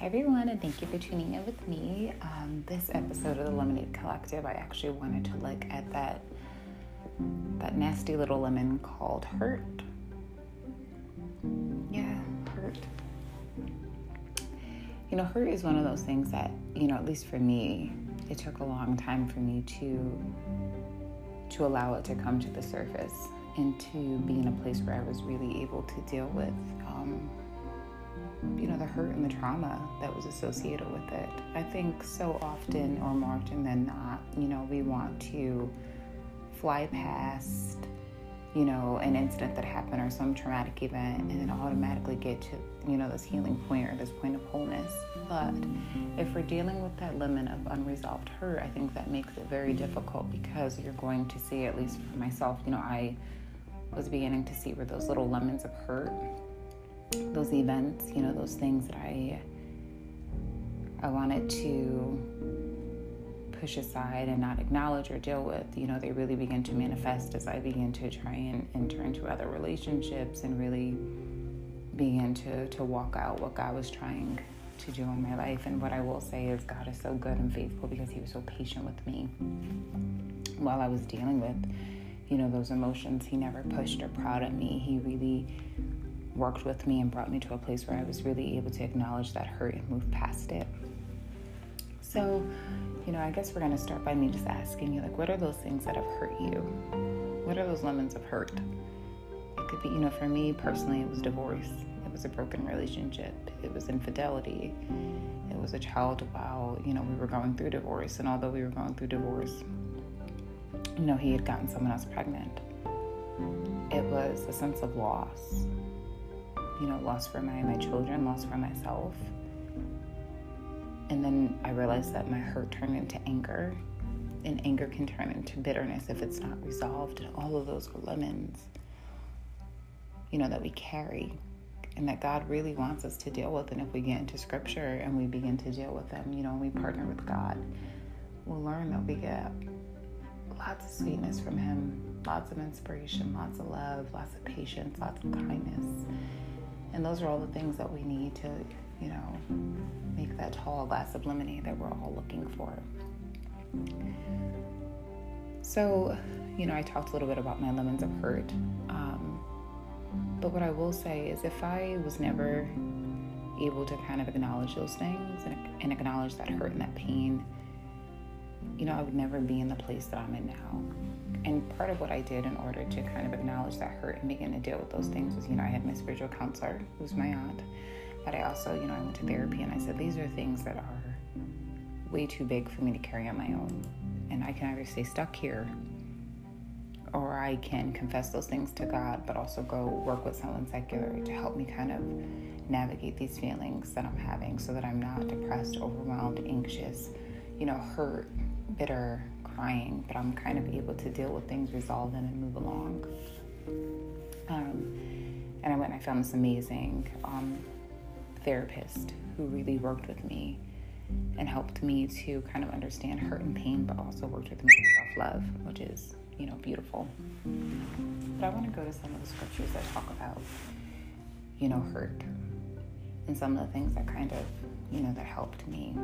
Hi everyone, and thank you for tuning in with me. This episode of the Lemonade Collective, I actually wanted to look at that nasty little lemon called hurt. Yeah, hurt. You know, hurt is one of those things that, you know, at least for me, it took a long time for me to allow it to come to the surface and to be in a place where I was really able to deal with you know, the hurt and the trauma that was associated with it. I think so often, or more often than not, you know, we want to fly past, you know, an incident that happened or some traumatic event and then automatically get to, you know, this healing point or this point of wholeness. But if we're dealing with that lemon of unresolved hurt, I think that makes it very difficult, because you're going to see, at least for myself, you know, I was beginning to see where those little lemons of hurt, those events, you know, those things that I wanted to push aside and not acknowledge or deal with, you know, they really begin to manifest as I begin to try and enter into other relationships and really begin to walk out what God was trying to do in my life. And what I will say is God is so good and faithful, because he was so patient with me while I was dealing with, you know, those emotions. He never pushed or prodded me. He really worked with me and brought me to a place where I was really able to acknowledge that hurt and move past it. So, you know, I guess we're going to start by me just asking you, like, what are those things that have hurt you? What are those lemons of hurt? It could be, you know, for me personally, it was divorce. It was a broken relationship. It was infidelity. It was a child while, you know, we were going through divorce. And although we were going through divorce, you know, he had gotten someone else pregnant. It was a sense of loss. You know, loss for my children, loss for myself. And then I realized that my hurt turned into anger, and anger can turn into bitterness if it's not resolved. And all of those are lemons, you know, that we carry and that God really wants us to deal with. And if we get into scripture and we begin to deal with them, you know, and we partner with God, we'll learn that we get lots of sweetness from him, lots of inspiration, lots of love, lots of patience, lots of kindness. And those are all the things that we need to, you know, make that tall glass of lemonade that we're all looking for. So, you know, I talked a little bit about my lemons of hurt. But what I will say is, if I was never able to kind of acknowledge those things and acknowledge that hurt and that pain, you know, I would never be in the place that I'm in now. And part of what I did in order to kind of acknowledge that hurt and begin to deal with those things was, you know, I had my spiritual counselor, who's my aunt, but I also, you know, I went to therapy and I said, these are things that are way too big for me to carry on my own. And I can either stay stuck here, or I can confess those things to God, but also go work with someone secular to help me kind of navigate these feelings that I'm having, so that I'm not depressed, overwhelmed, anxious, you know, hurt, bitter, crying, but I'm kind of able to deal with things, resolve them, and move along. And I went and I found this amazing therapist who really worked with me and helped me to kind of understand hurt and pain, but also worked with me with self-love, which is, you know, beautiful. But I want to go to some of the scriptures that talk about, you know, hurt and some of the things that kind of, you know, that helped me.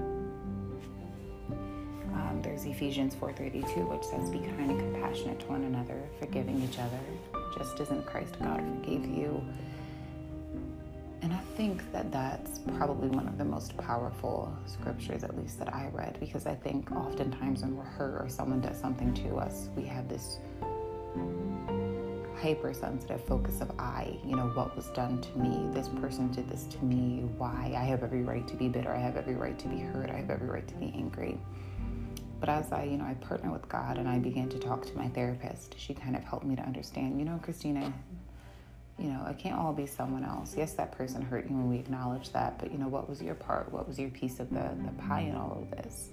There's Ephesians 4:32, which says, be kind and compassionate to one another, forgiving each other, just as in Christ God forgave you. And I think that that's probably one of the most powerful scriptures, at least that I read, because I think oftentimes when we're hurt or someone does something to us, we have this hypersensitive focus of I, you know, what was done to me, this person did this to me, why, I have every right to be bitter, I have every right to be hurt, I have every right to be angry. But as I, you know, I partner with God and I began to talk to my therapist, she kind of helped me to understand, you know, Christina, you know, it can't all be someone else. Yes, that person hurt you and we acknowledge that, but you know, what was your part? What was your piece of the pie in all of this?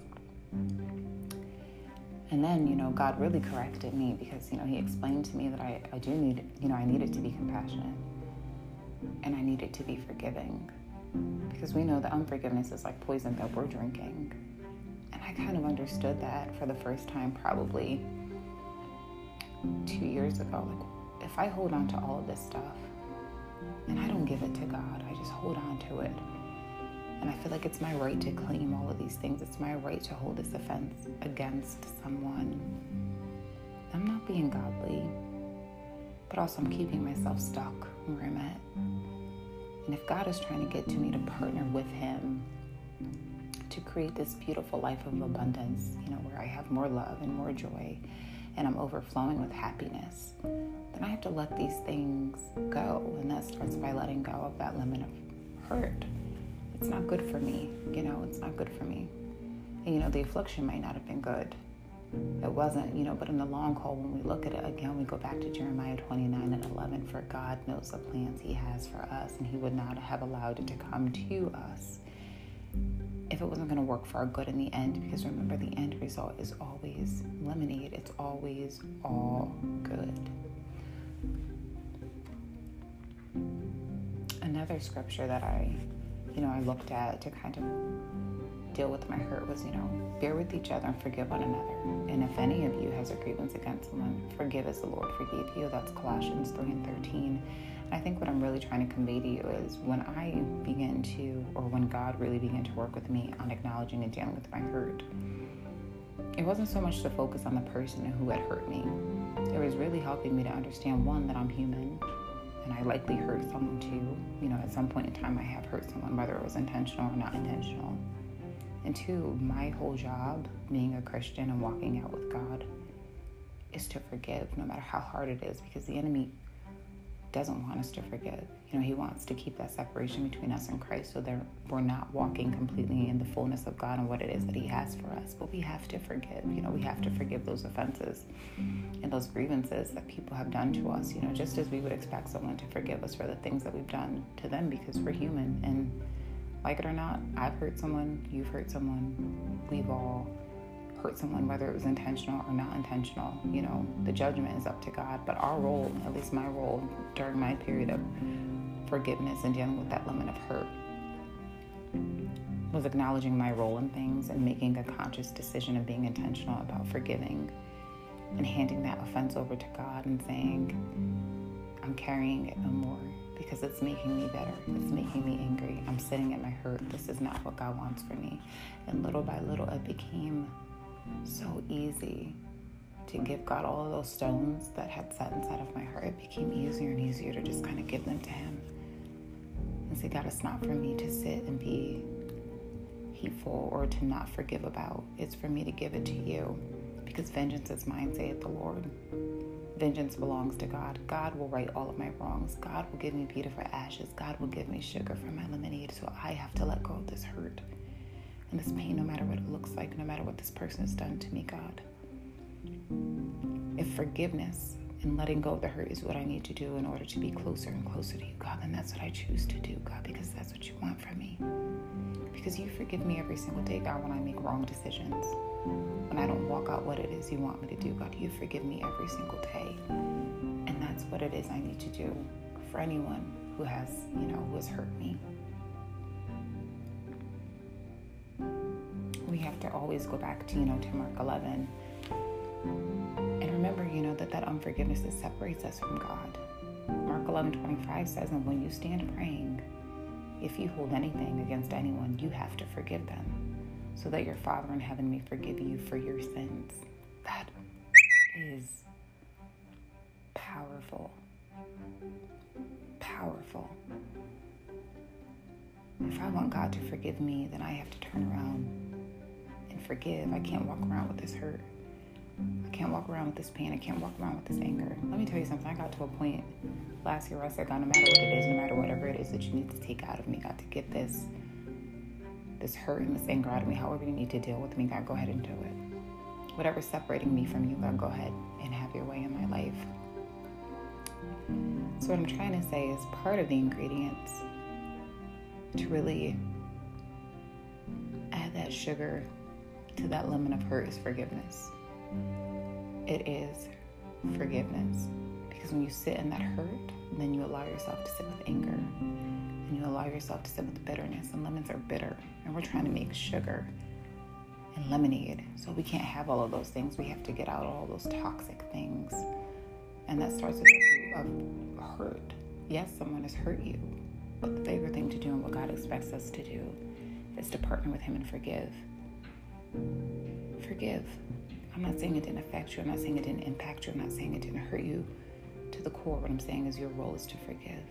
And then, you know, God really corrected me, because, you know, he explained to me that I do need, you know, I needed to be compassionate and I needed to be forgiving, because we know that unforgiveness is like poison that we're drinking. And I kind of understood that for the first time probably 2 years ago. Like, if I hold on to all of this stuff and I don't give it to God, I just hold on to it, And I feel like it's my right to claim all of these things. It's my right to hold this offense against someone. I'm not being godly, but also I'm keeping myself stuck where I'm at. And if God is trying to get to me to partner with him to create this beautiful life of abundance, where I have more love and more joy and I'm overflowing with happiness, then I have to let these things go. And that starts by letting go of that limit of hurt. It's not good for me, it's not good for me. And the affliction might not have been good. It wasn't, but in the long haul, when we look at it again, we go back to Jeremiah 29:11, for God knows the plans he has for us, and he would not have allowed it to come to us if it wasn't going to work for our good in the end. Because remember, the end result is always lemonade. It's always all good. Another scripture that I looked at to kind of deal with my hurt was, bear with each other and forgive one another. And if any of you has a grievance against someone, forgive as the Lord forgave you. That's Colossians 3:13. I think what I'm really trying to convey to you is when God really began to work with me on acknowledging and dealing with my hurt, it wasn't so much to focus on the person who had hurt me. It was really helping me to understand, one, that I'm human and I likely hurt someone too. At some point in time I have hurt someone, whether it was intentional or not intentional. And two, my whole job being a Christian and walking out with God is to forgive no matter how hard it is, because the enemy doesn't want us to forgive. He wants to keep that separation between us and Christ so that we're not walking completely in the fullness of God and what it is that he has for us. But we have to forgive. We have to forgive those offenses and those grievances that people have done to us, just as we would expect someone to forgive us for the things that we've done to them, because we're human. And like it or not, I've hurt someone, you've hurt someone, we've all hurt someone, whether it was intentional or not intentional. The judgment is up to God, but our role, at least my role during my period of forgiveness and dealing with that limit of hurt, was acknowledging my role in things and making a conscious decision of being intentional about forgiving and handing that offense over to God and saying, I'm carrying it no more because it's making me bitter. It's making me angry. I'm sitting at my hurt. This is not what God wants for me. And little by little, it became so easy to give God all of those stones that had sat inside of my heart. It became easier and easier to just kind of give them to him and say, God, it's not for me to sit and be hateful or to not forgive about. It's for me to give it to you, because vengeance is mine, saith the Lord. Vengeance belongs to God. God will right all of my wrongs. God will give me beauty for ashes. God will give me sugar for my lemonade. So I have to let go of this hurt and this pain, no matter what it looks like, no matter what this person has done to me, God. If forgiveness and letting go of the hurt is what I need to do in order to be closer and closer to you, God, then that's what I choose to do, God, because that's what you want from me. Because you forgive me every single day, God, when I make wrong decisions, when I don't walk out what it is you want me to do, God, you forgive me every single day. And that's what it is I need to do for anyone who has, who has hurt me. We have to always go back to Mark 11 and remember, that unforgiveness that separates us from God. Mark 11:25 says, and when you stand praying, if you hold anything against anyone, you have to forgive them, so that your Father in heaven may forgive you for your sins. That is powerful. Powerful. If I want God to forgive me, then I have to turn around and forgive. I can't walk around with this hurt. I can't walk around with this pain. I can't walk around with this anger. Let me tell you something. I got to a point last year where I said, God, no matter what it is, no matter whatever it is that you need to take out of me, God, to get this hurt and this anger out of me, however you need to deal with me, God, go ahead and do it. Whatever's separating me from you, God, go ahead and have your way in my life. So what I'm trying to say is, part of the ingredients to really add that sugar to that lemon of hurt is forgiveness. It is forgiveness. Because when you sit in that hurt, then you allow yourself to sit with anger, and you allow yourself to sit with bitterness, and lemons are bitter, and we're trying to make sugar and lemonade. So we can't have all of those things. We have to get out all those toxic things. And that starts with the root of hurt. Yes, someone has hurt you, but the favorite thing to do and what God expects us to do is to partner with him and forgive. Forgive. I'm not saying it didn't affect you. I'm not saying it didn't impact you. I'm not saying it didn't hurt you to the core. What I'm saying is your role is to forgive.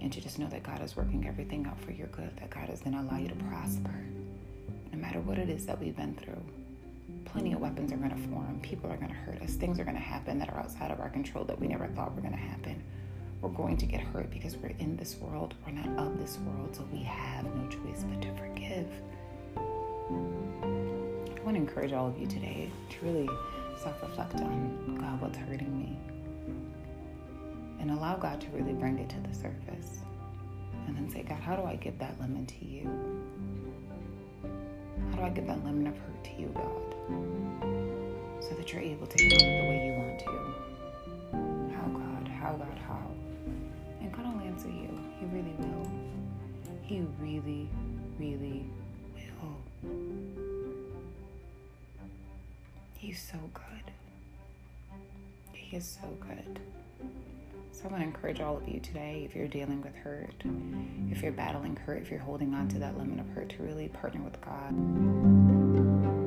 And to just know that God is working everything out for your good, that God is going to allow you to prosper. No matter what it is that we've been through, plenty of weapons are going to form. People are going to hurt us. Things are going to happen that are outside of our control that we never thought were going to happen. We're going to get hurt because we're in this world. We're not of this world, so we have no choice but to forgive. I want to encourage all of you today to really self-reflect on, God, what's hurting me? And allow God to really bring it to the surface. And then say, God, how do I give that lemon to you? How do I give that lemon of hurt to you, God? So that you're able to heal it the way you want to. How, God? How, God? How? And God will answer you. He really will. He really, really will. He's so good. He is so good. So I want to encourage all of you today, if you're dealing with hurt, if you're battling hurt, if you're holding on to that lemon of hurt, to really partner with God.